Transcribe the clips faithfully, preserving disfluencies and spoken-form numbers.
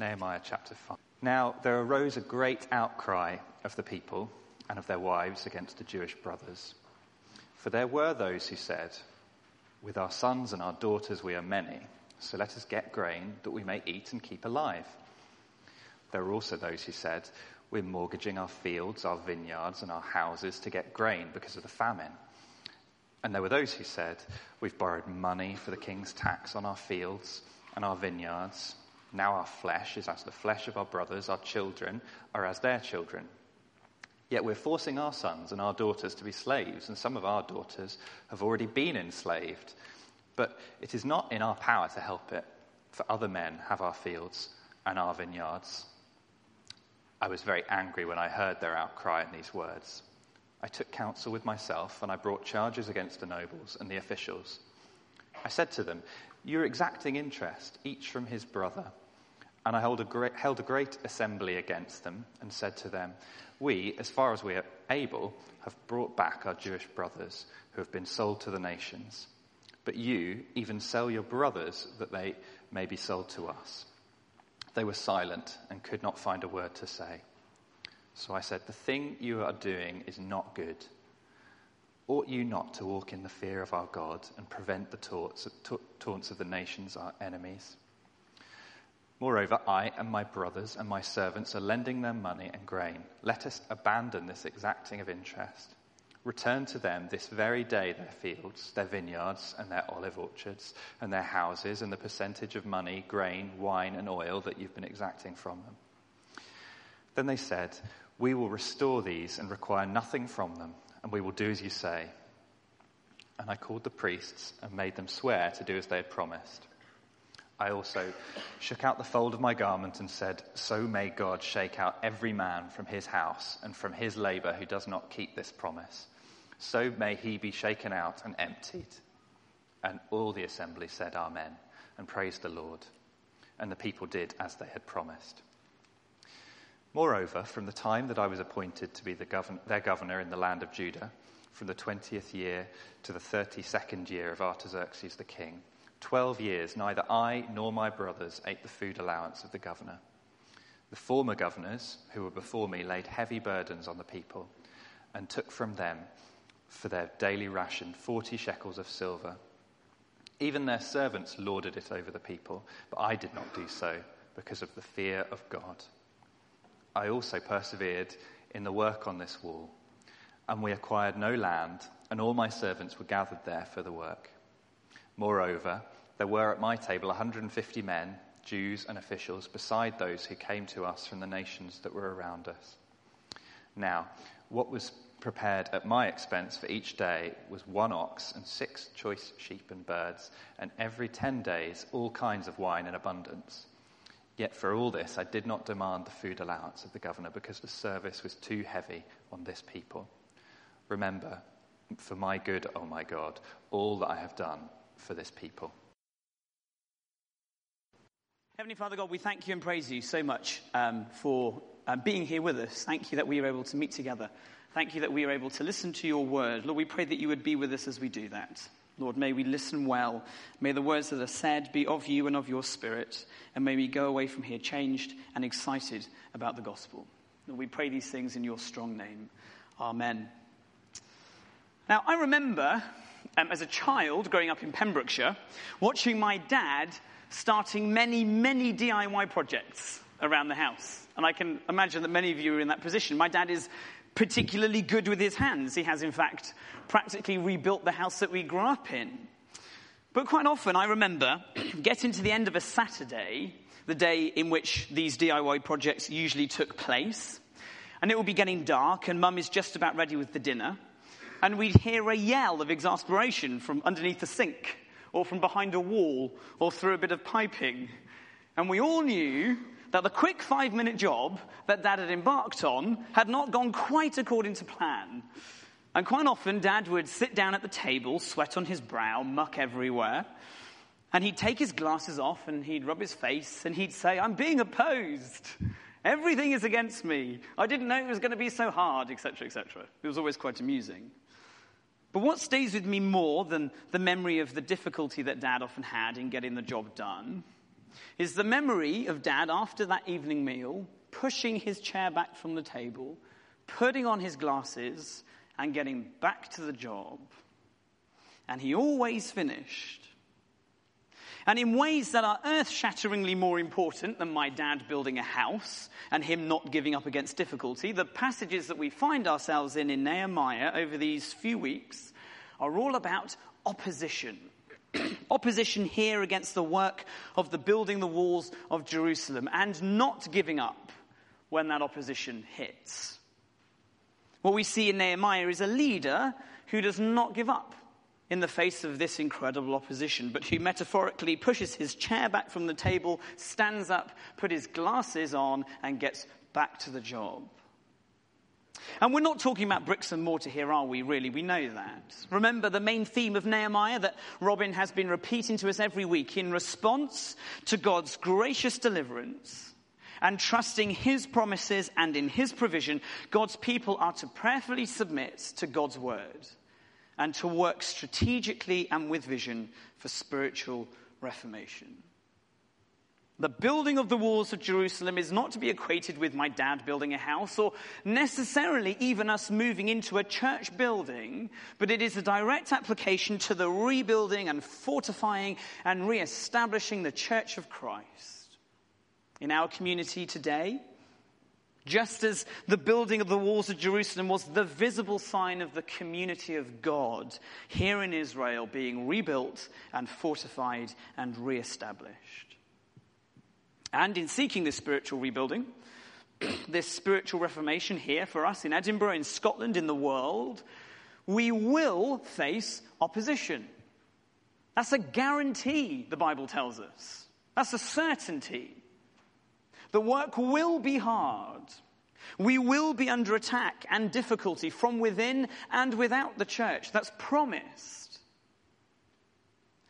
Nehemiah chapter five. Now there arose a great outcry of the people and of their wives against the Jewish brothers. For there were those who said, "With our sons and our daughters we are many, so let us get grain that we may eat and keep alive." There were also those who said, "We're mortgaging our fields, our vineyards, and our houses to get grain because of the famine." And there were those who said, "We've borrowed money for the king's tax on our fields and our vineyards. Now our flesh is as the flesh of our brothers, our children are as their children. Yet we're forcing our sons and our daughters to be slaves, and some of our daughters have already been enslaved. But it is not in our power to help it, for other men have our fields and our vineyards." I was very angry when I heard their outcry in these words. I took counsel with myself, and I brought charges against the nobles and the officials. I said to them, "You're exacting interest, each from his brother." And I held a, great, held a great assembly against them, and said to them, "We, as far as we are able, have brought back our Jewish brothers who have been sold to the nations. But you even sell your brothers that they may be sold to us." They were silent and could not find a word to say. So I said, "The thing you are doing is not good. Ought you not to walk in the fear of our God and prevent the taunts of the nations, our enemies? Moreover, I and my brothers and my servants are lending their money and grain. Let us abandon this exacting of interest. Return to them this very day their fields, their vineyards, and their olive orchards, and their houses, and the percentage of money, grain, wine, and oil that you've been exacting from them." Then they said, "We will restore these and require nothing from them, and we will do as you say." And I called the priests and made them swear to do as they had promised. I also shook out the fold of my garment and said, "So may God shake out every man from his house and from his labor who does not keep this promise. So may he be shaken out and emptied." And all the assembly said amen and praised the Lord. And the people did as they had promised. Moreover, from the time that I was appointed to be the govern- their governor in the land of Judah, from the twentieth year to the thirty-second year of Artaxerxes the king, Twelve years, neither I nor my brothers ate the food allowance of the governor. The former governors who were before me laid heavy burdens on the people and took from them for their daily ration forty shekels of silver. Even their servants lorded it over the people, but I did not do so because of the fear of God. I also persevered in the work on this wall, and we acquired no land, and all my servants were gathered there for the work. Moreover, there were at my table one hundred fifty men, Jews and officials, beside those who came to us from the nations that were around us. Now, what was prepared at my expense for each day was one ox and six choice sheep and birds, and every ten days all kinds of wine in abundance. Yet for all this I did not demand the food allowance of the governor, because the service was too heavy on this people. Remember, for my good, O my God, all that I have done for this people. Heavenly Father God, we thank you and praise you so much um, for um, being here with us. Thank you that we are able to meet together. Thank you that we are able to listen to your word. Lord, we pray that you would be with us as we do that. Lord, may we listen well. May the words that are said be of you and of your spirit, and may we go away from here changed and excited about the gospel. Lord, we pray these things in your strong name. Amen. Now, I remember Um, as a child growing up in Pembrokeshire, watching my dad starting many, many D I Y projects around the house. And I can imagine that many of you are in that position. My dad is particularly good with his hands. He has, in fact, practically rebuilt the house that we grew up in. But quite often, I remember getting to the end of a Saturday, the day in which these D I Y projects usually took place, and it would be getting dark, and Mum is just about ready with the dinner, and we'd hear a yell of exasperation from underneath the sink, or from behind a wall, or through a bit of piping. And we all knew that the quick five-minute job that Dad had embarked on had not gone quite according to plan. And quite often, Dad would sit down at the table, sweat on his brow, muck everywhere, and he'd take his glasses off, and he'd rub his face, and he'd say, "I'm being opposed. Everything is against me. I didn't know it was going to be so hard," et cetera, et cetera. It was always quite amusing. But what stays with me more than the memory of the difficulty that Dad often had in getting the job done is the memory of Dad after that evening meal, pushing his chair back from the table, putting on his glasses, and getting back to the job. And he always finished. And in ways that are earth-shatteringly more important than my dad building a house and him not giving up against difficulty, the passages that we find ourselves in in Nehemiah over these few weeks are all about opposition. Opposition here against the work of the building the walls of Jerusalem and not giving up when that opposition hits. What we see in Nehemiah is a leader who does not give up in the face of this incredible opposition, but who metaphorically pushes his chair back from the table, stands up, puts his glasses on, and gets back to the job. And we're not talking about bricks and mortar here, are we, really? We know that. Remember the main theme of Nehemiah that Robin has been repeating to us every week. In response to God's gracious deliverance and trusting his promises and in his provision, God's people are to prayerfully submit to God's word and to work strategically and with vision for spiritual reformation. The building of the walls of Jerusalem is not to be equated with my dad building a house or necessarily even us moving into a church building, but it is a direct application to the rebuilding and fortifying and re-establishing the Church of Christ. In our community today, just as the building of the walls of Jerusalem was the visible sign of the community of God, here in Israel being rebuilt and fortified and re-established. And in seeking this spiritual rebuilding, this spiritual reformation here for us in Edinburgh, in Scotland, in the world, we will face opposition. That's a guarantee, the Bible tells us. That's a certainty. The work will be hard. We will be under attack and difficulty from within and without the church. That's promised.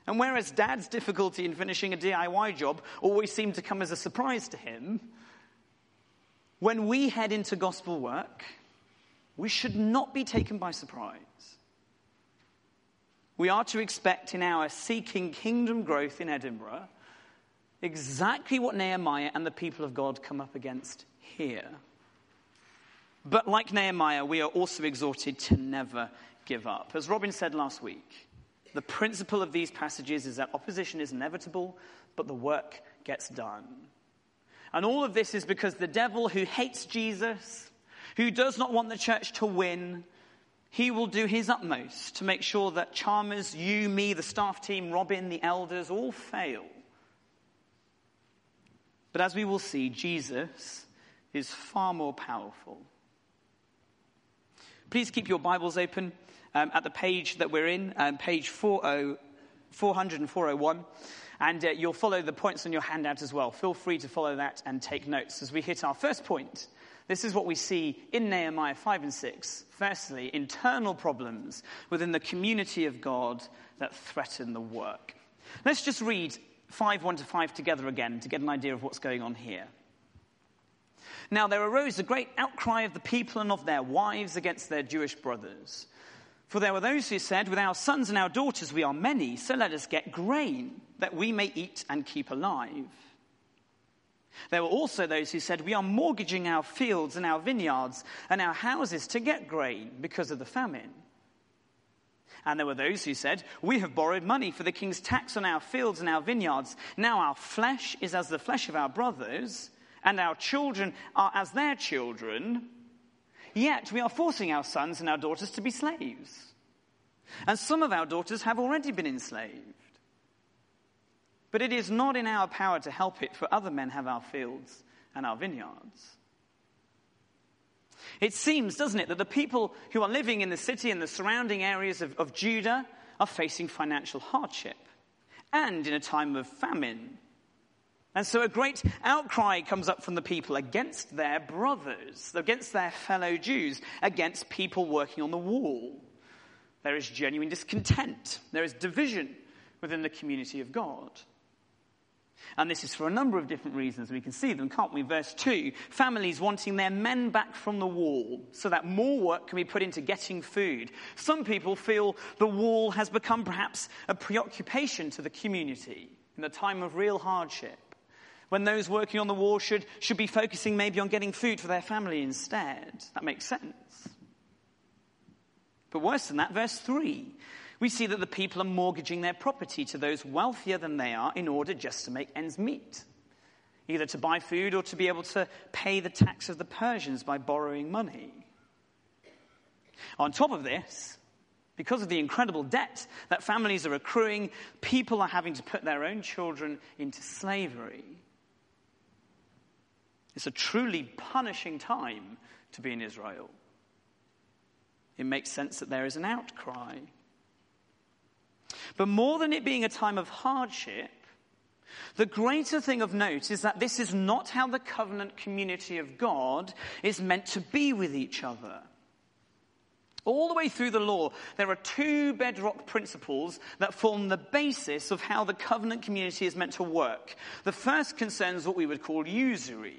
And whereas Dad's difficulty in finishing a D I Y job always seemed to come as a surprise to him, when we head into gospel work, we should not be taken by surprise. We are to expect in our seeking kingdom growth in Edinburgh exactly what Nehemiah and the people of God come up against here. But like Nehemiah, we are also exhorted to never give up. As Robin said last week, the principle of these passages is that opposition is inevitable, but the work gets done. And all of this is because the devil, who hates Jesus, who does not want the church to win, he will do his utmost to make sure that Chalmers, you, me, the staff team, Robin, the elders, all fail. But as we will see, Jesus is far more powerful. Please keep your Bibles open. Um, at the page that we're in, um, page four hundred and four oh one, and uh, you'll follow the points on your handout as well. Feel free to follow that and take notes as we hit our first point. This is what we see in Nehemiah five and six. Firstly, internal problems within the community of God that threaten the work. Let's just read five one to five together again to get an idea of what's going on here. Now there arose a great outcry of the people and of their wives against their Jewish brothers. For there were those who said, with our sons and our daughters we are many, so let us get grain, that we may eat and keep alive. There were also those who said, we are mortgaging our fields and our vineyards and our houses to get grain because of the famine. And there were those who said, we have borrowed money for the king's tax on our fields and our vineyards. Now our flesh is as the flesh of our brothers, and our children are as their children. Yet we are forcing our sons and our daughters to be slaves. And some of our daughters have already been enslaved. But it is not in our power to help it, for other men have our fields and our vineyards. It seems, doesn't it, that the people who are living in the city and the surrounding areas of, of Judah are facing financial hardship, and in a time of famine. And so a great outcry comes up from the people against their brothers, against their fellow Jews, against people working on the wall. There is genuine discontent. There is division within the community of God. And this is for a number of different reasons. We can see them, can't we? Verse two, families wanting their men back from the wall so that more work can be put into getting food. Some people feel the wall has become perhaps a preoccupation to the community in the time of real hardship. when those working on the wall should, should be focusing maybe on getting food for their family instead. That makes sense. But worse than that, verse three, we see that the people are mortgaging their property to those wealthier than they are in order just to make ends meet, either to buy food or to be able to pay the tax of the Persians by borrowing money. On top of this, because of the incredible debt that families are accruing, people are having to put their own children into slavery. It's a truly punishing time to be in Israel. It makes sense that there is an outcry. But more than it being a time of hardship, the greater thing of note is that this is not how the covenant community of God is meant to be with each other. All the way through the law, there are two bedrock principles that form the basis of how the covenant community is meant to work. The first concerns what we would call usury,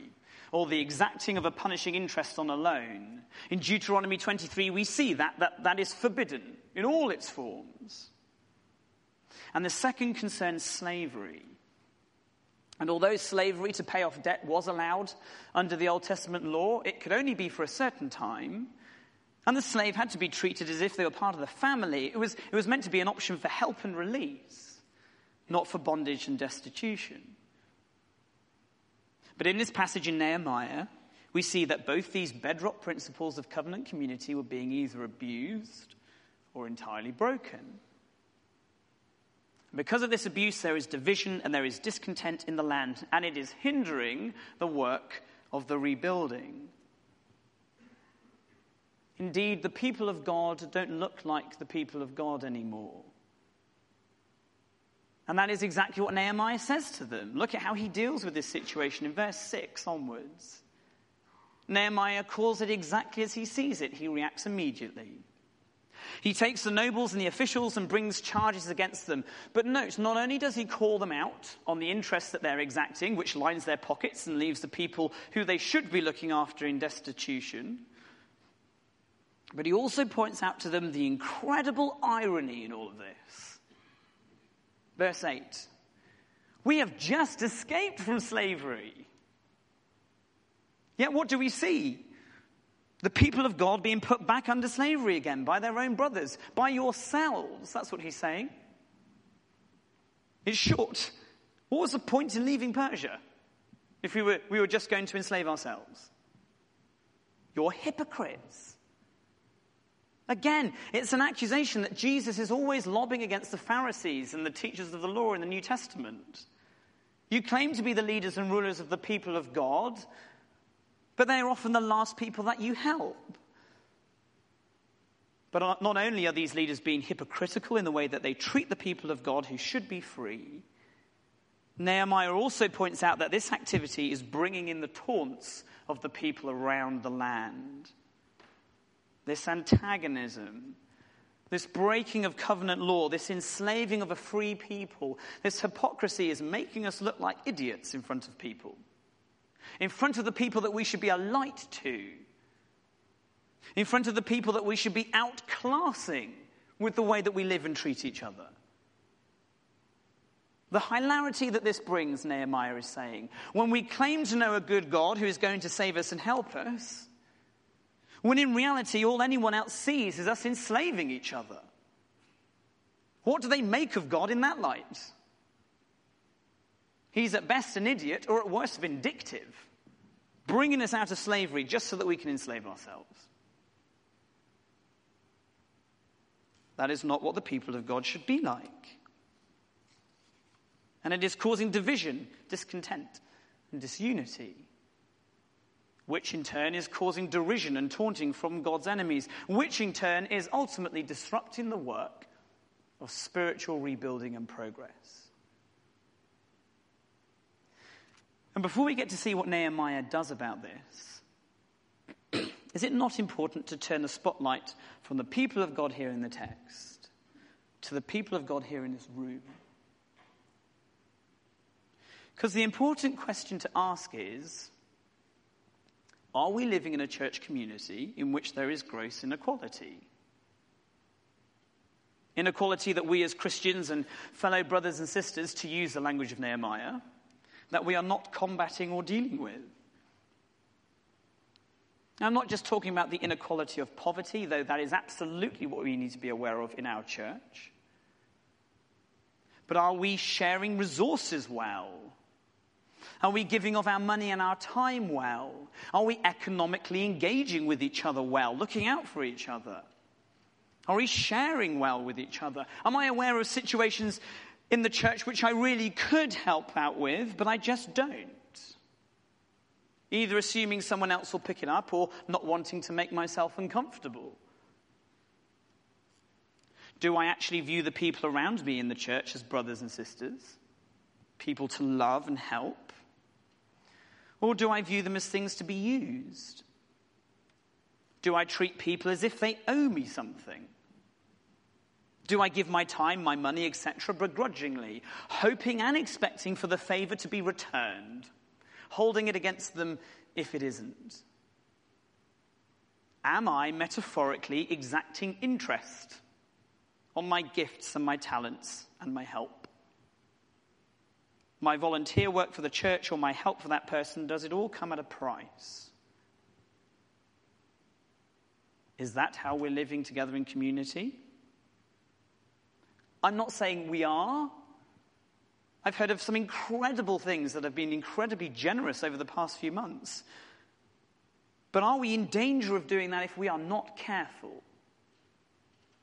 or the exacting of a punishing interest on a loan. In Deuteronomy twenty-three, we see that that, that is forbidden in all its forms. And the second concerns slavery. And although slavery to pay off debt was allowed under the Old Testament law, it could only be for a certain time. And the slave had to be treated as if they were part of the family. It was, it was meant to be an option for help and release, not for bondage and destitution. But in this passage in Nehemiah, we see that both these bedrock principles of covenant community were being either abused or entirely broken. Because of this abuse, there is division and there is discontent in the land, and it is hindering the work of the rebuilding. Indeed, the people of God don't look like the people of God anymore. And that is exactly what Nehemiah says to them. Look at how he deals with this situation in verse six onwards. Nehemiah calls it exactly as he sees it. He reacts immediately. He takes the nobles and the officials and brings charges against them. But note, not only does he call them out on the interest that they're exacting, which lines their pockets and leaves the people who they should be looking after in destitution, but he also points out to them the incredible irony in all of this. Verse eight, we have just escaped from slavery. Yet what do we see? The people of God being put back under slavery again by their own brothers, by yourselves. That's what he's saying. It's short. What was the point in leaving Persia if we were, we were just going to enslave ourselves? You're hypocrites. Again, it's an accusation that Jesus is always lobbing against the Pharisees and the teachers of the law in the New Testament. You claim to be the leaders and rulers of the people of God, but they are often the last people that you help. But not only are these leaders being hypocritical in the way that they treat the people of God who should be free, Nehemiah also points out that this activity is bringing in the taunts of the people around the land. This antagonism, this breaking of covenant law, this enslaving of a free people, this hypocrisy is making us look like idiots in front of people. In front of the people that we should be a light to. In front of the people that we should be outclassing with the way that we live and treat each other. The hilarity that this brings, Nehemiah is saying, when we claim to know a good God who is going to save us and help us, when in reality all anyone else sees is us enslaving each other. What do they make of God in that light? He's at best an idiot, or at worst vindictive, bringing us out of slavery just so that we can enslave ourselves. That is not what the people of God should be like. And it is causing division, discontent, and disunity, which in turn is causing derision and taunting from God's enemies, which in turn is ultimately disrupting the work of spiritual rebuilding and progress. And before we get to see what Nehemiah does about this, is it not important to turn the spotlight from the people of God here in the text to the people of God here in this room? Because the important question to ask is, are we living in a church community in which there is gross inequality? Inequality that we as Christians and fellow brothers and sisters, to use the language of Nehemiah, that we are not combating or dealing with. Now, I'm not just talking about the inequality of poverty, though that is absolutely what we need to be aware of in our church. But are we sharing resources well? Are we giving of our money and our time well? Are we economically engaging with each other well, looking out for each other? Are we sharing well with each other? Am I aware of situations in the church which I really could help out with, but I just don't? Either assuming someone else will pick it up or not wanting to make myself uncomfortable. Do I actually view the people around me in the church as brothers and sisters? People to love and help? Or do I view them as things to be used? Do I treat people as if they owe me something? Do I give my time, my money, et cetera begrudgingly, hoping and expecting for the favor to be returned, holding it against them if it isn't? Am I metaphorically exacting interest on my gifts and my talents and my help? My volunteer work for the church or my help for that person, does it all come at a price? Is that how we're living together in community? I'm not saying we are. I've heard of some incredible things that have been incredibly generous over the past few months. But are we in danger of doing that if we are not careful?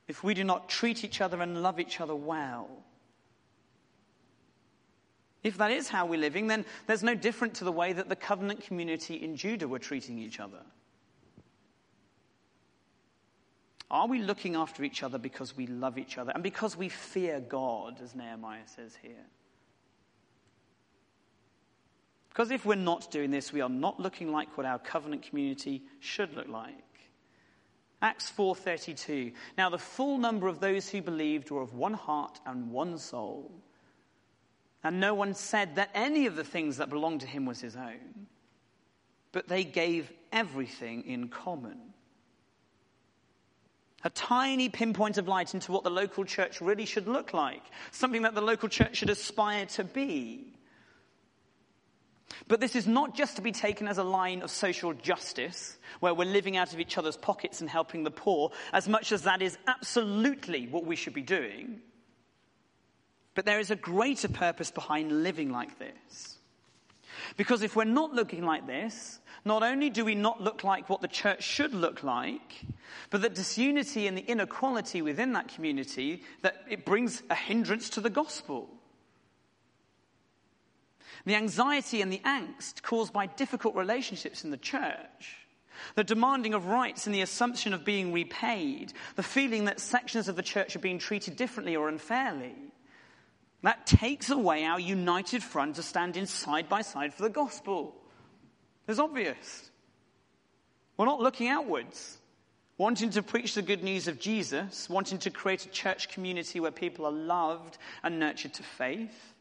If we do not treat each other and love each other well? If that is how we're living, then there's no different to the way that the covenant community in Judah were treating each other. Are we looking after each other because we love each other and because we fear God, as Nehemiah says here? Because if we're not doing this, we are not looking like what our covenant community should look like. Acts four thirty-two. Now the full number of those who believed were of one heart and one soul. And no one said that any of the things that belonged to him was his own. But they gave everything in common. A tiny pinpoint of light into what the local church really should look like. Something that the local church should aspire to be. But this is not just to be taken as a line of social justice, where we're living out of each other's pockets and helping the poor, as much as that is absolutely what we should be doing. But there is a greater purpose behind living like this. Because if we're not looking like this, not only do we not look like what the church should look like, but the disunity and the inequality within that community, that it brings a hindrance to the gospel. The anxiety and the angst caused by difficult relationships in the church, the demanding of rights and the assumption of being repaid, the feeling that sections of the church are being treated differently or unfairly, that takes away our united front to stand in side by side for the gospel. It's obvious. We're not looking outwards, wanting to preach the good news of Jesus, wanting to create a church community where people are loved and nurtured to faith.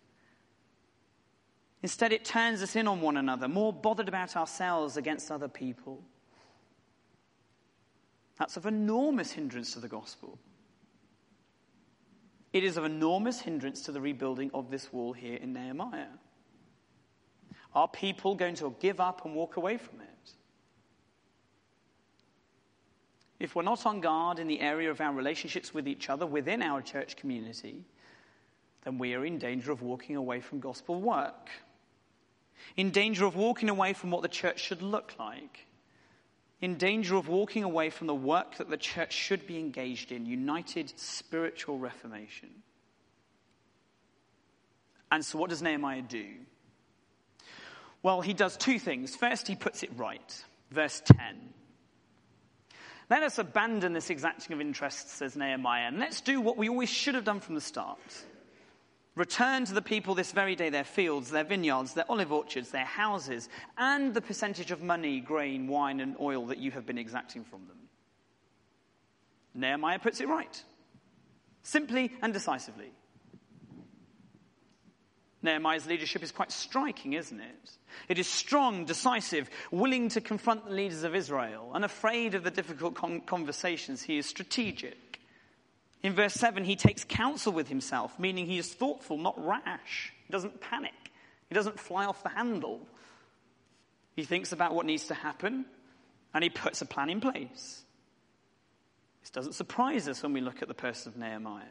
Instead, it turns us in on one another, more bothered about ourselves against other people. That's of enormous hindrance to the gospel. It is of enormous hindrance to the rebuilding of this wall here in Nehemiah. Are people going to give up and walk away from it? If we're not on guard in the area of our relationships with each other within our church community, then we are in danger of walking away from gospel work. In danger of walking away from what the church should look like. In danger of walking away from the work that the church should be engaged in, united spiritual reformation. And so what does Nehemiah do? Well, he does two things. First, he puts it right. Verse ten. Let us abandon this exacting of interest, says Nehemiah, and let's do what we always should have done from the start. Return to the people this very day their fields, their vineyards, their olive orchards, their houses, and the percentage of money, grain, wine, and oil that you have been exacting from them. Nehemiah puts it right, simply and decisively. Nehemiah's leadership is quite striking, isn't it? It is strong, decisive, willing to confront the leaders of Israel, unafraid of the difficult con- conversations. He is strategic. In verse seven, he takes counsel with himself, meaning he is thoughtful, not rash. He doesn't panic. He doesn't fly off the handle. He thinks about what needs to happen, and he puts a plan in place. This doesn't surprise us when we look at the person of Nehemiah.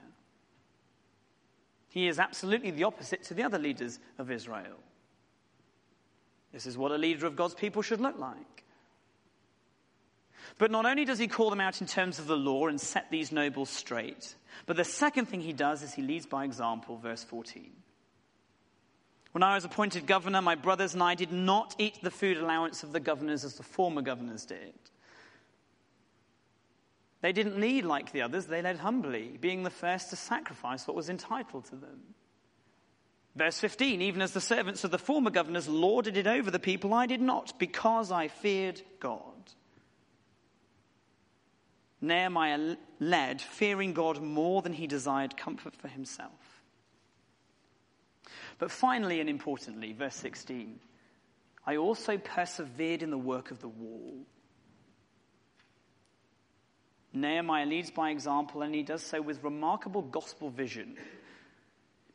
He is absolutely the opposite to the other leaders of Israel. This is what a leader of God's people should look like. But not only does he call them out in terms of the law and set these nobles straight, but the second thing he does is he leads by example, verse fourteen. When I was appointed governor, my brothers and I did not eat the food allowance of the governors as the former governors did. They didn't lead like the others, they led humbly, being the first to sacrifice what was entitled to them. Verse fifteen, even as the servants of the former governors lorded it over the people, I did not, because I feared God. Nehemiah led, fearing God more than he desired comfort for himself. But finally and importantly, verse sixteen, I also persevered in the work of the wall. Nehemiah leads by example, and he does so with remarkable gospel vision,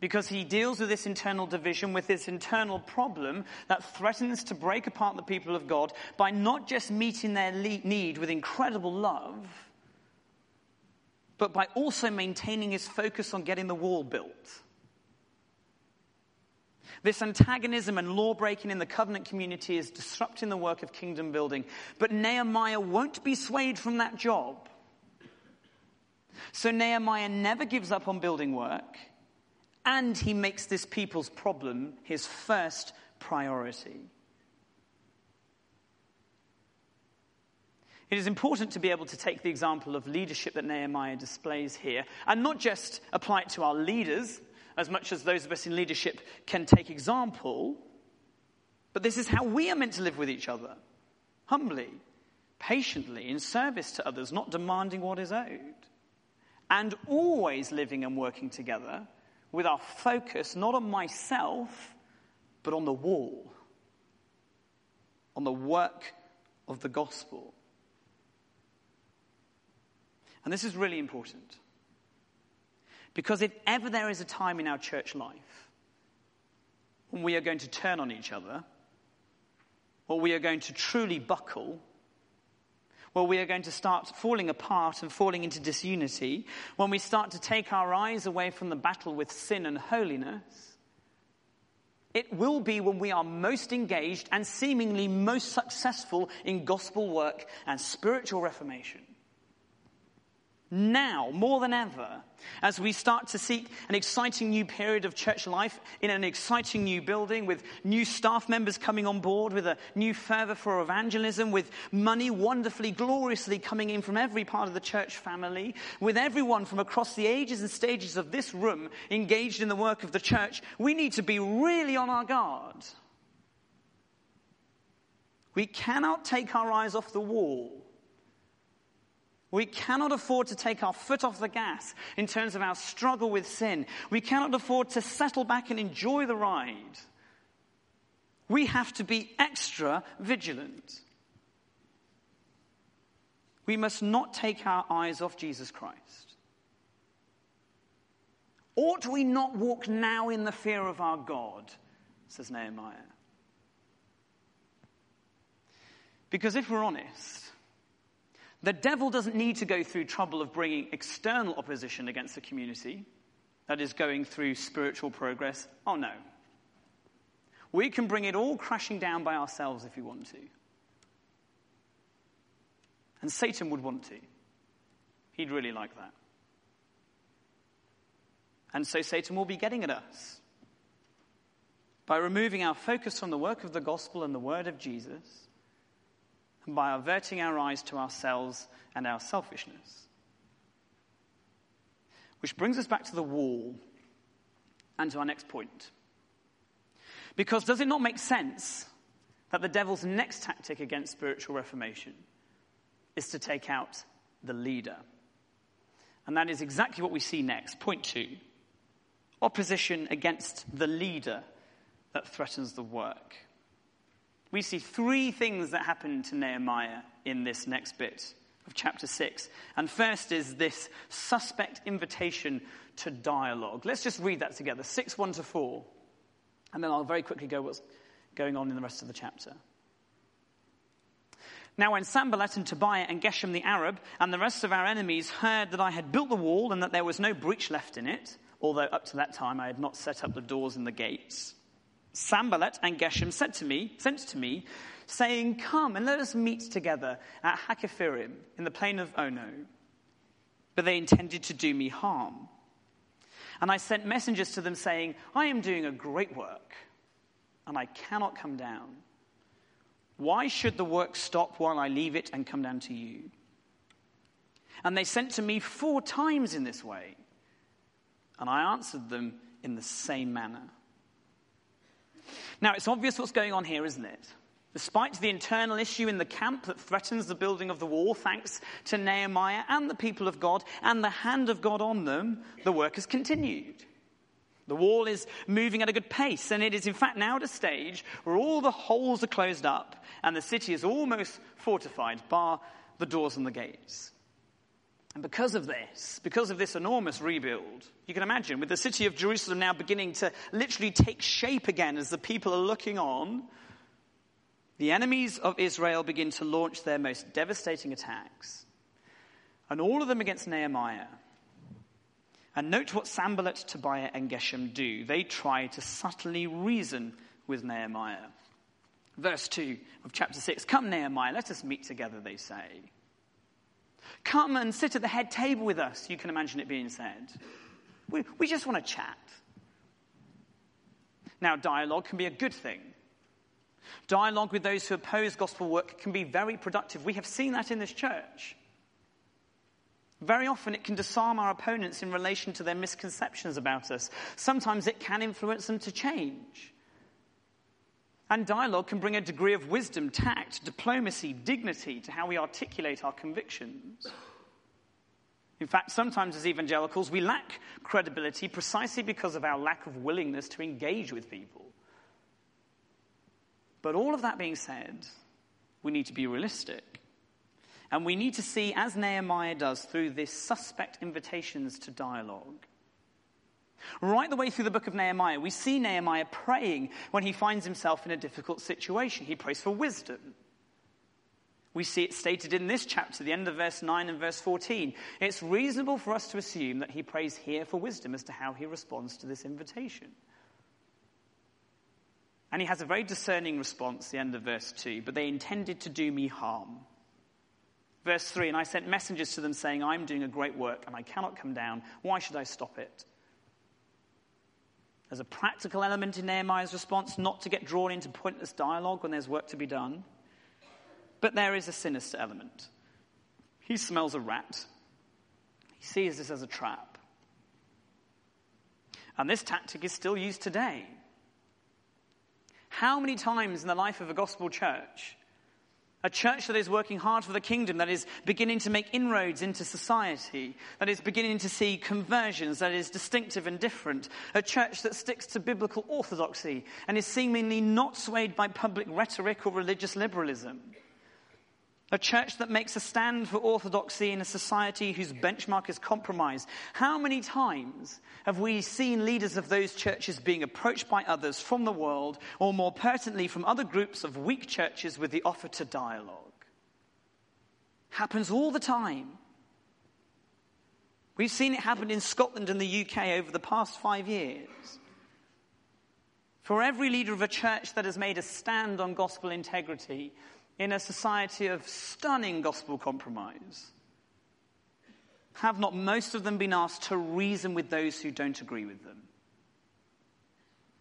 because he deals with this internal division, with this internal problem that threatens to break apart the people of God by not just meeting their need with incredible love, but by also maintaining his focus on getting the wall built. This antagonism and law-breaking in the covenant community is disrupting the work of kingdom building, but Nehemiah won't be swayed from that job. So Nehemiah never gives up on building work, and he makes this people's problem his first priority. It is important to be able to take the example of leadership that Nehemiah displays here and not just apply it to our leaders, as much as those of us in leadership can take example, but this is how we are meant to live with each other, humbly, patiently, in service to others, not demanding what is owed, and always living and working together with our focus not on myself, but on the wall, on the work of the gospel. And this is really important, because if ever there is a time in our church life when we are going to turn on each other, or we are going to truly buckle, well, we are going to start falling apart and falling into disunity, when we start to take our eyes away from the battle with sin and holiness, it will be when we are most engaged and seemingly most successful in gospel work and spiritual reformation. Now, more than ever, as we start to seek an exciting new period of church life in an exciting new building with new staff members coming on board, with a new fervour for evangelism, with money wonderfully, gloriously coming in from every part of the church family, with everyone from across the ages and stages of this room engaged in the work of the church, we need to be really on our guard. We cannot take our eyes off the wall. We cannot afford to take our foot off the gas in terms of our struggle with sin. We cannot afford to settle back and enjoy the ride. We have to be extra vigilant. We must not take our eyes off Jesus Christ. Ought we not walk now in the fear of our God, says Nehemiah. Because if we're honest, the devil doesn't need to go through trouble of bringing external opposition against a community that is going through spiritual progress. Oh no. We can bring it all crashing down by ourselves if we want to. And Satan would want to. He'd really like that. And so Satan will be getting at us by removing our focus from the work of the gospel and the word of Jesus, and by averting our eyes to ourselves and our selfishness. Which brings us back to the wall and to our next point. Because does it not make sense that the devil's next tactic against spiritual reformation is to take out the leader? And that is exactly what we see next. Point two, opposition against the leader that threatens the work. We see three things that happen to Nehemiah in this next bit of chapter six. And first is this suspect invitation to dialogue. Let's just read that together, six, one to four. And then I'll very quickly go what's going on in the rest of the chapter. Now when Sanballat and Tobiah and Geshem the Arab and the rest of our enemies heard that I had built the wall and that there was no breach left in it, although up to that time I had not set up the doors and the gates, Sanballat and Geshem said to me, sent to me, saying, "Come and let us meet together at Hakephirim in the plain of Ono." But they intended to do me harm. And I sent messengers to them saying, "I am doing a great work, and I cannot come down. Why should the work stop while I leave it and come down to you?" And they sent to me four times in this way, and I answered them in the same manner. Now, it's obvious what's going on here, isn't it? Despite the internal issue in the camp that threatens the building of the wall, thanks to Nehemiah and the people of God and the hand of God on them, the work has continued. The wall is moving at a good pace, and it is in fact now at a stage where all the holes are closed up and the city is almost fortified, bar the doors and the gates. And because of this, because of this enormous rebuild, you can imagine, with the city of Jerusalem now beginning to literally take shape again as the people are looking on, the enemies of Israel begin to launch their most devastating attacks, and all of them against Nehemiah. And note what Sanballat, Tobiah, and Geshem do. They try to subtly reason with Nehemiah. Verse two of chapter six, "Come, Nehemiah, let us meet together," they say. "Come and sit at the head table with us," you can imagine it being said. We, we just want to chat. Now, dialogue can be a good thing. Dialogue with those who oppose gospel work can be very productive. We have seen that in this church. Very often it can disarm our opponents in relation to their misconceptions about us. Sometimes it can influence them to change. And dialogue can bring a degree of wisdom, tact, diplomacy, dignity to how we articulate our convictions. In fact, sometimes as evangelicals, we lack credibility precisely because of our lack of willingness to engage with people. But all of that being said, we need to be realistic. And we need to see, as Nehemiah does, through this suspect invitations to dialogue. Right the way through the book of Nehemiah, we see Nehemiah praying when he finds himself in a difficult situation. He prays for wisdom. We see it stated in this chapter, the end of verse nine and verse fourteen. It's reasonable for us to assume that he prays here for wisdom as to how he responds to this invitation. And he has a very discerning response, the end of verse two. "But they intended to do me harm." Verse three, "And I sent messengers to them saying, I'm doing a great work and I cannot come down. Why should I stop it?" There's a practical element in Nehemiah's response not to get drawn into pointless dialogue when there's work to be done. But there is a sinister element. He smells a rat. He sees this as a trap. And this tactic is still used today. How many times in the life of a gospel church, a church that is working hard for the kingdom, that is beginning to make inroads into society, that is beginning to see conversions, that is distinctive and different, a church that sticks to biblical orthodoxy and is seemingly not swayed by public rhetoric or religious liberalism, a church that makes a stand for orthodoxy in a society whose benchmark is compromise. How many times have we seen leaders of those churches being approached by others from the world, or more pertinently from other groups of weak churches, with the offer to dialogue? Happens all the time. We've seen it happen in Scotland and the U K over the past five years. For every leader of a church that has made a stand on gospel integrity, in a society of stunning gospel compromise, have not most of them been asked to reason with those who don't agree with them,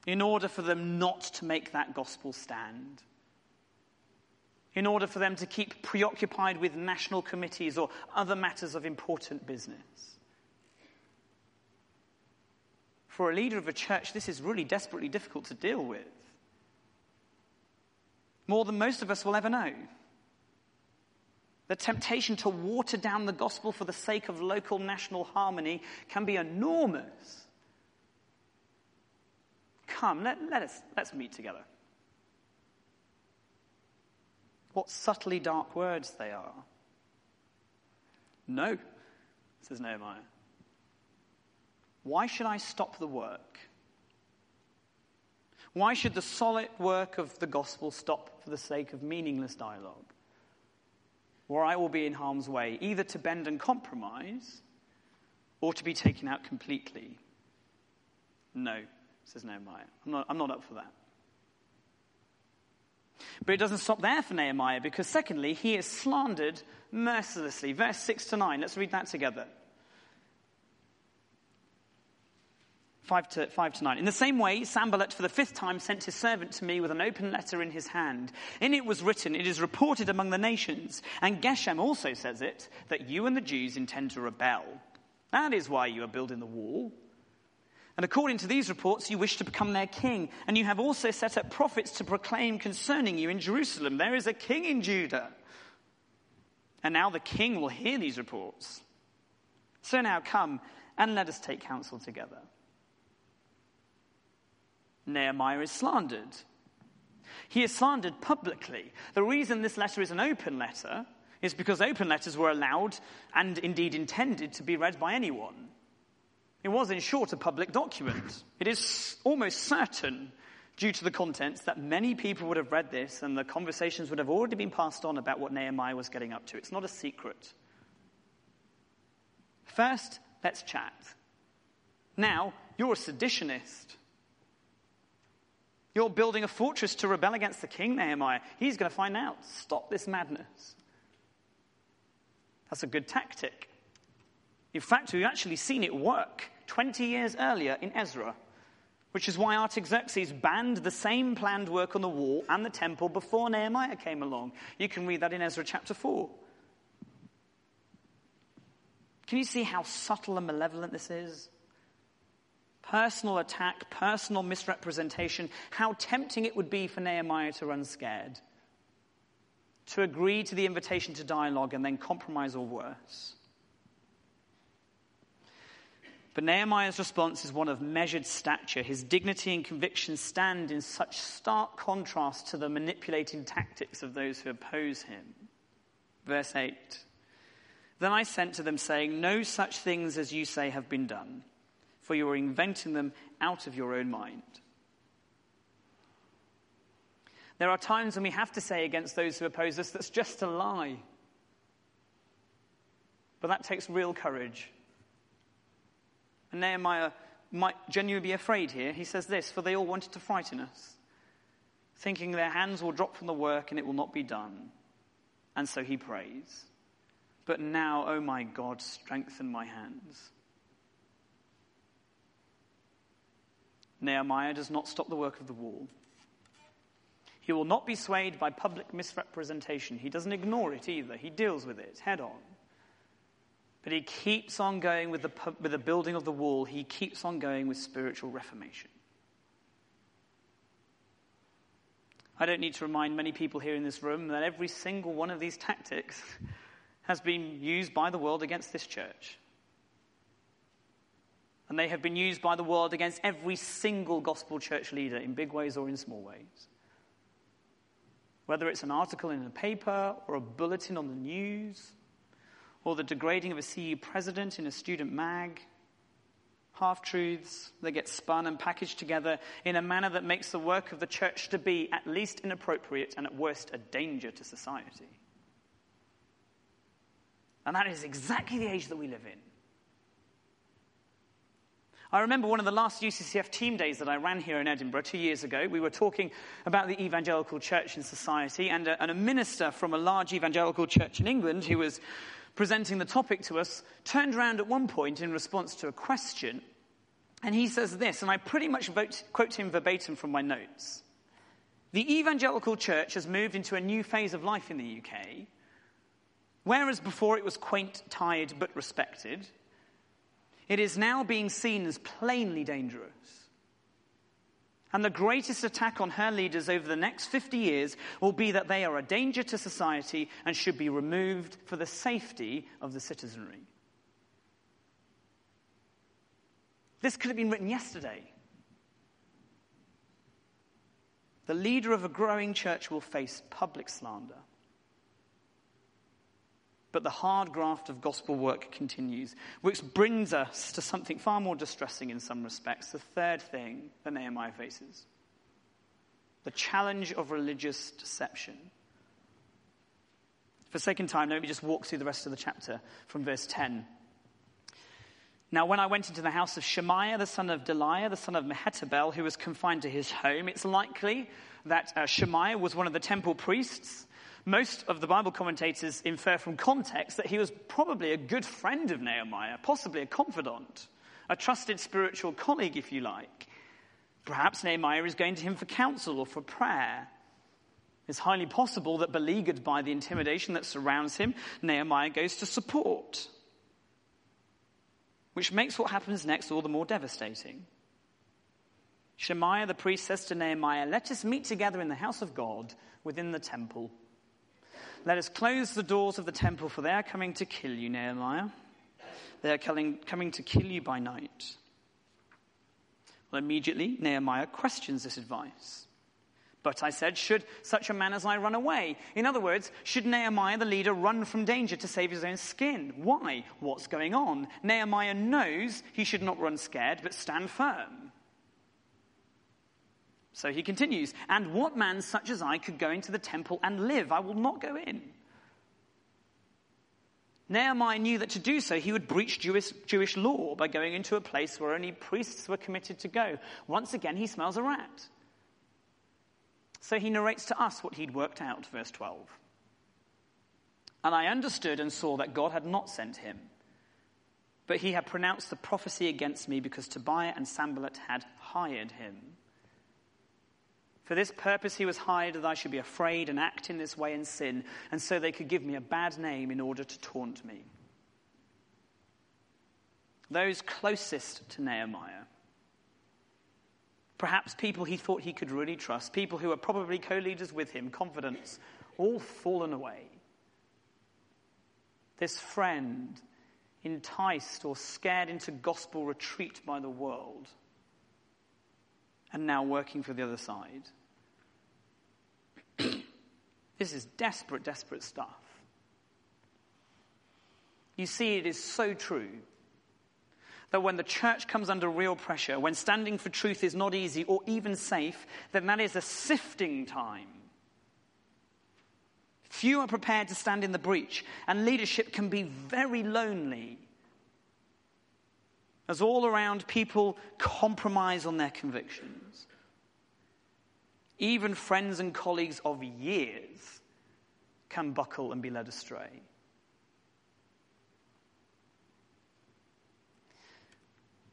in order for them not to make that gospel stand, in order for them to keep preoccupied with national committees or other matters of important business? For a leader of a church, this is really desperately difficult to deal with. More than most of us will ever know. The temptation to water down the gospel for the sake of local national harmony can be enormous. Come, let, let us, let's meet together. What subtly dark words they are. "No," says Nehemiah. "Why should I stop the work? Why should the solid work of the gospel stop for the sake of meaningless dialogue, where I will be in harm's way, either to bend and compromise or to be taken out completely? No, says Nehemiah. I'm not, I'm not up for that. But it doesn't stop there for Nehemiah, because secondly, he is slandered mercilessly. Verse six to nine, let's read that together. five to nine. In the same way, Sanballat for the fifth time sent his servant to me with an open letter in his hand. In it was written, "It is reported among the nations, and Geshem also says it, that you and the Jews intend to rebel. That is why you are building the wall. And according to these reports, you wish to become their king, and you have also set up prophets to proclaim concerning you in Jerusalem, there is a king in Judah. And now the king will hear these reports. So now come, and let us take counsel together." Nehemiah is slandered. He is slandered publicly. The reason this letter is an open letter is because open letters were allowed and indeed intended to be read by anyone. It was, in short, a public document. It is almost certain, due to the contents, that many people would have read this and the conversations would have already been passed on about what Nehemiah was getting up to. It's not a secret. First, let's chat. Now, you're a seditionist. You're building a fortress to rebel against the king, Nehemiah. He's going to find out. Stop this madness. That's a good tactic. In fact, we've actually seen it work twenty years earlier in Ezra, which is why Artaxerxes banned the same planned work on the wall and the temple before Nehemiah came along. You can read that in Ezra chapter four. Can you see how subtle and malevolent this is? Personal attack, personal misrepresentation. How tempting it would be for Nehemiah to run scared, to agree to the invitation to dialogue and then compromise or worse. But Nehemiah's response is one of measured stature. His dignity and conviction stand in such stark contrast to the manipulating tactics of those who oppose him. Verse eight. Then I sent to them saying, "No such things as you say have been done, for you are inventing them out of your own mind." There are times when we have to say against those who oppose us, that's just a lie. But that takes real courage. And Nehemiah might genuinely be afraid here. He says this, "For they all wanted to frighten us, thinking their hands will drop from the work and it will not be done." And so he prays, "But now, oh my God, strengthen my hands." Nehemiah does not stop the work of the wall. He will not be swayed by public misrepresentation. He doesn't ignore it either. He deals with it head on. But he keeps on going with the, with the building of the wall. He keeps on going with spiritual reformation. I don't need to remind many people here in this room that every single one of these tactics has been used by the world against this church. And they have been used by the world against every single gospel church leader in big ways or in small ways. Whether it's an article in a paper or a bulletin on the news, or the degrading of a C U president in a student mag. Half-truths that get spun and packaged together in a manner that makes the work of the church to be at least inappropriate and at worst a danger to society. And that is exactly the age that we live in. I remember one of the last U C C F team days that I ran here in Edinburgh two years ago. We were talking about the evangelical church in society, and a, and a minister from a large evangelical church in England who was presenting the topic to us, turned around at one point in response to a question, and he says this, and I pretty much vote, quote him verbatim from my notes. "The evangelical church has moved into a new phase of life in the U K, whereas before it was quaint, tired, but respected, it is now being seen as plainly dangerous. And the greatest attack on her leaders over the next fifty years will be that they are a danger to society and should be removed for the safety of the citizenry." This could have been written yesterday. The leader of a growing church will face public slander. But the hard graft of gospel work continues, which brings us to something far more distressing in some respects, the third thing that Nehemiah faces. The challenge of religious deception. For the sake of time, let me just walk through the rest of the chapter from verse ten. Now, when I went into the house of Shemaiah, the son of Deliah, the son of Mehetabel, who was confined to his home, it's likely that uh, Shemaiah was one of the temple priests. Most of the Bible commentators infer from context that he was probably a good friend of Nehemiah, possibly a confidant, a trusted spiritual colleague, if you like. Perhaps Nehemiah is going to him for counsel or for prayer. It's highly possible that, beleaguered by the intimidation that surrounds him, Nehemiah goes to support, which makes what happens next all the more devastating. Shemaiah the priest says to Nehemiah, "Let us meet together in the house of God within the temple. Let us close the doors of the temple, for they are coming to kill you, Nehemiah. They are coming to kill you by night." Well, immediately, Nehemiah questions this advice. "But," I said, "should such a man as I run away?" In other words, should Nehemiah, the leader, run from danger to save his own skin? Why? What's going on? Nehemiah knows he should not run scared, but stand firm. So he continues, "And what man such as I could go into the temple and live? I will not go in." Nehemiah knew that to do so, he would breach Jewish, Jewish law by going into a place where only priests were permitted to go. Once again, he smells a rat. So he narrates to us what he'd worked out, verse twelve. "And I understood and saw that God had not sent him, but he had pronounced the prophecy against me because Tobiah and Sanballat had hired him. For this purpose he was hired, that I should be afraid and act in this way and sin, and so they could give me a bad name in order to taunt me." Those closest to Nehemiah, perhaps people he thought he could really trust, people who were probably co-leaders with him, confidants, all fallen away. This friend enticed or scared into gospel retreat by the world, and now working for the other side. This is desperate, desperate stuff. You see, it is so true that when the church comes under real pressure, when standing for truth is not easy or even safe, then that is a sifting time. Few are prepared to stand in the breach, and leadership can be very lonely, as all around people compromise on their convictions. Even friends and colleagues of years can buckle and be led astray.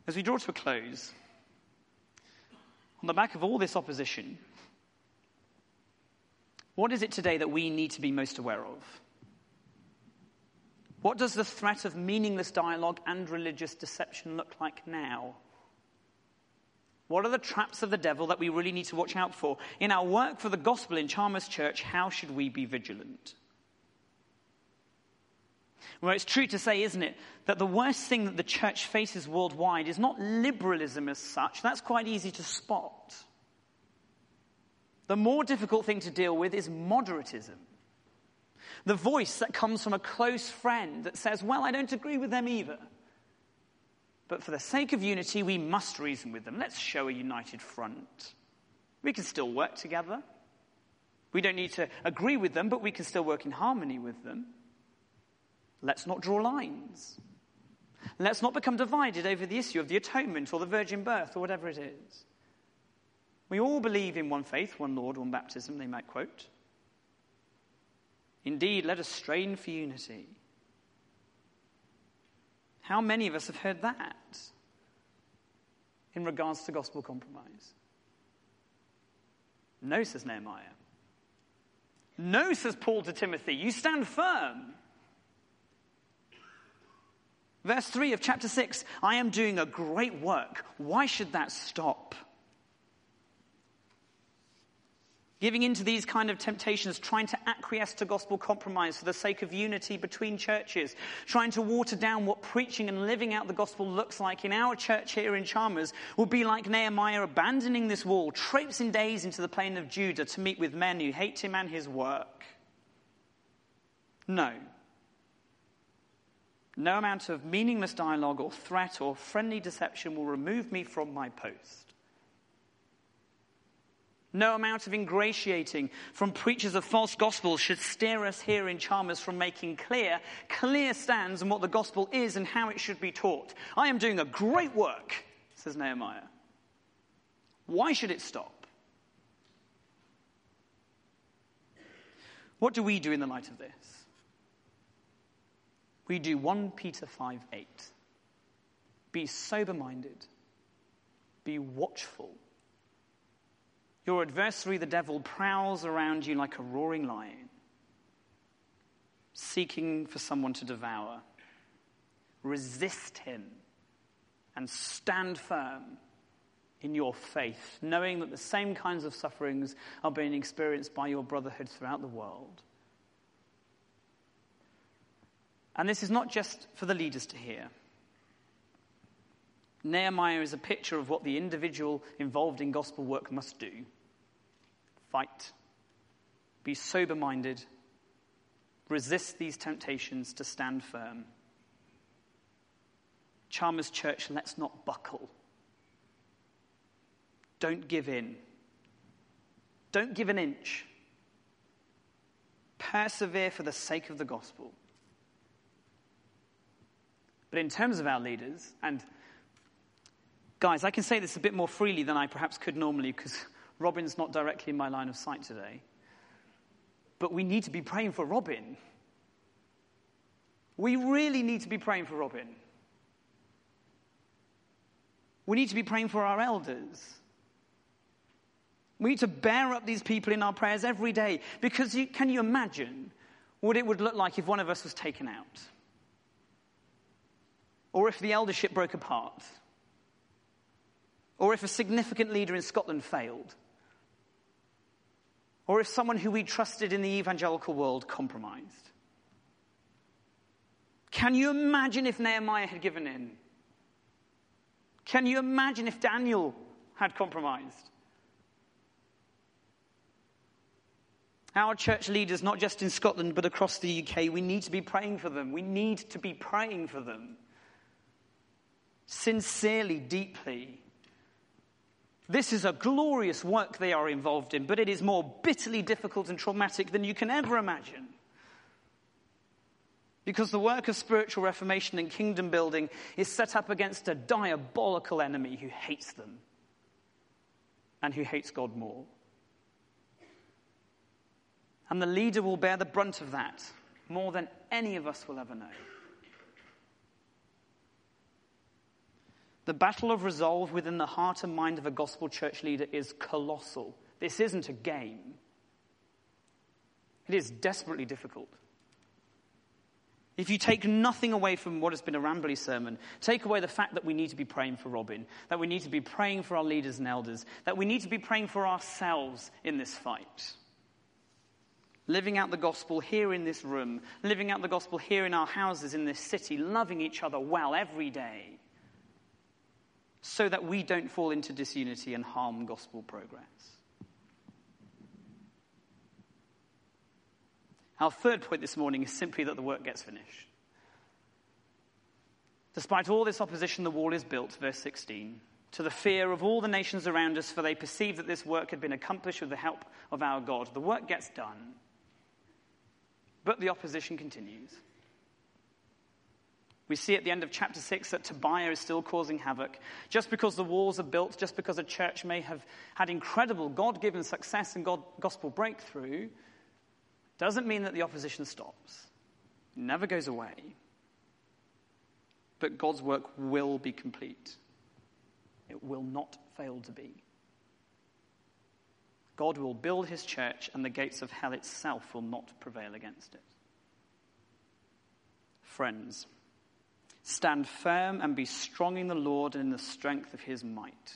As we draw to a close, on the back of all this opposition, what is it today that we need to be most aware of? What does the threat of meaningless dialogue and religious deception look like now? What are the traps of the devil that we really need to watch out for? In our work for the gospel in Chalmers Church, how should we be vigilant? Well, it's true to say, isn't it, that the worst thing that the church faces worldwide is not liberalism as such. That's quite easy to spot. The more difficult thing to deal with is moderatism. The voice that comes from a close friend that says, "Well, I don't agree with them either, but for the sake of unity, we must reason with them. Let's show a united front. We can still work together. We don't need to agree with them, but we can still work in harmony with them. Let's not draw lines. Let's not become divided over the issue of the atonement or the virgin birth or whatever it is. We all believe in one faith, one Lord, one baptism," they might quote. "Indeed, let us strain for unity." How many of us have heard that in regards to gospel compromise? "No," says Nehemiah. "No," says Paul to Timothy. "You stand firm." Verse three of chapter six, "I am doing a great work. Why should that stop?" Giving into these kind of temptations, trying to acquiesce to gospel compromise for the sake of unity between churches, trying to water down what preaching and living out the gospel looks like in our church here in Chalmers, will be like Nehemiah abandoning this wall, traipsing days into the plain of Judah to meet with men who hate him and his work. No. No amount of meaningless dialogue or threat or friendly deception will remove me from my post. No amount of ingratiating from preachers of false gospels should steer us here in Chalmers from making clear, clear stands on what the gospel is and how it should be taught. I am doing a great work, says Nehemiah. Why should it stop? What do we do in the light of this? We do First Peter five eight. Be sober-minded. Be watchful. Your adversary, the devil, prowls around you like a roaring lion, seeking for someone to devour. Resist him and stand firm in your faith, knowing that the same kinds of sufferings are being experienced by your brotherhood throughout the world. And this is not just for the leaders to hear. Nehemiah is a picture of what the individual involved in gospel work must do. Fight. Be sober-minded. Resist these temptations to stand firm. Chalmers Church, let's not buckle. Don't give in. Don't give an inch. Persevere for the sake of the gospel. But in terms of our leaders, and guys, I can say this a bit more freely than I perhaps could normally because Robin's not directly in my line of sight today. But we need to be praying for Robin. We really need to be praying for Robin. We need to be praying for our elders. We need to bear up these people in our prayers every day because you, can you imagine what it would look like if one of us was taken out? Or if the eldership broke apart? Or if a significant leader in Scotland failed. Or if someone who we trusted in the evangelical world compromised. Can you imagine if Nehemiah had given in? Can you imagine if Daniel had compromised? Our church leaders, not just in Scotland but across the U K, we need to be praying for them. We need to be praying for them. Sincerely, deeply. This is a glorious work they are involved in, but it is more bitterly difficult and traumatic than you can ever imagine. Because the work of spiritual reformation and kingdom building is set up against a diabolical enemy who hates them and who hates God more. And the leader will bear the brunt of that more than any of us will ever know. The battle of resolve within the heart and mind of a gospel church leader is colossal. This isn't a game. It is desperately difficult. If you take nothing away from what has been a rambly sermon, take away the fact that we need to be praying for Robin, that we need to be praying for our leaders and elders, that we need to be praying for ourselves in this fight. Living out the gospel here in this room, living out the gospel here in our houses, in this city, loving each other well every day, so that we don't fall into disunity and harm gospel progress. Our third point this morning is simply that the work gets finished. Despite all this opposition, the wall is built, verse sixteen, to the fear of all the nations around us, for they perceived that this work had been accomplished with the help of our God. The work gets done, but the opposition continues. We see at the end of chapter six that Tobiah is still causing havoc. Just because the walls are built, just because a church may have had incredible God-given success and God gospel breakthrough, doesn't mean that the opposition stops. It never goes away. But God's work will be complete. It will not fail to be. God will build his church and the gates of hell itself will not prevail against it. Friends, stand firm and be strong in the Lord and in the strength of his might.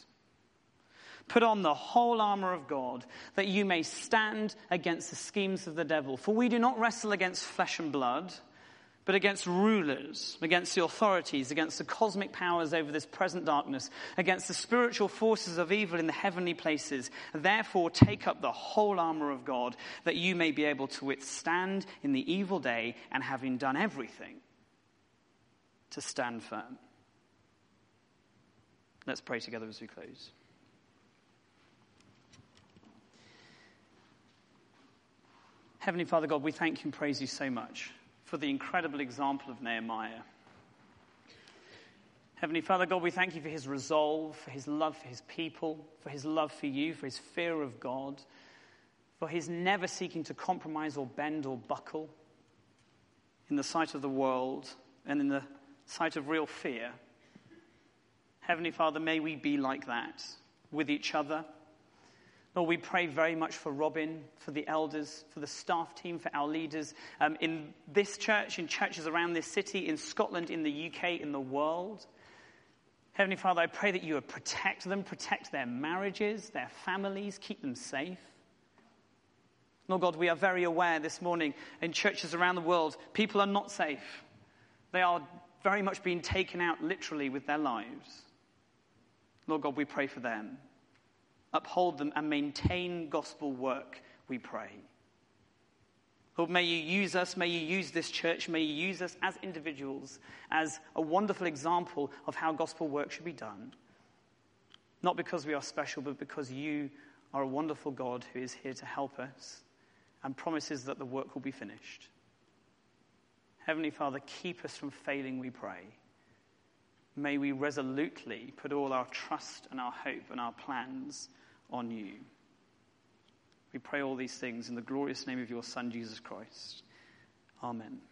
Put on the whole armor of God, that you may stand against the schemes of the devil. For we do not wrestle against flesh and blood, but against rulers, against the authorities, against the cosmic powers over this present darkness, against the spiritual forces of evil in the heavenly places. Therefore, take up the whole armor of God, that you may be able to withstand in the evil day, and having done everything, to stand firm. Let's pray together as we close. Heavenly Father God, we thank you and praise you so much for the incredible example of Nehemiah. Heavenly Father God, we thank you for his resolve, for his love for his people, for his love for you, for his fear of God, for his never seeking to compromise or bend or buckle in the sight of the world and in the sight of real fear. Heavenly Father, may we be like that with each other. Lord, we pray very much for Robin, for the elders, for the staff team, for our leaders um, in this church, in churches around this city, in Scotland, in the U K, in the world. Heavenly Father, I pray that you would protect them, protect their marriages, their families, keep them safe. Lord God, we are very aware this morning in churches around the world, people are not safe. They are very much being taken out literally with their lives. Lord God, we pray for them. Uphold them and maintain gospel work, we pray. Lord, may you use us, may you use this church, may you use us as individuals, as a wonderful example of how gospel work should be done. Not because we are special, but because you are a wonderful God who is here to help us and promises that the work will be finished. Heavenly Father, keep us from failing, we pray. May we resolutely put all our trust and our hope and our plans on you. We pray all these things in the glorious name of your Son, Jesus Christ. Amen.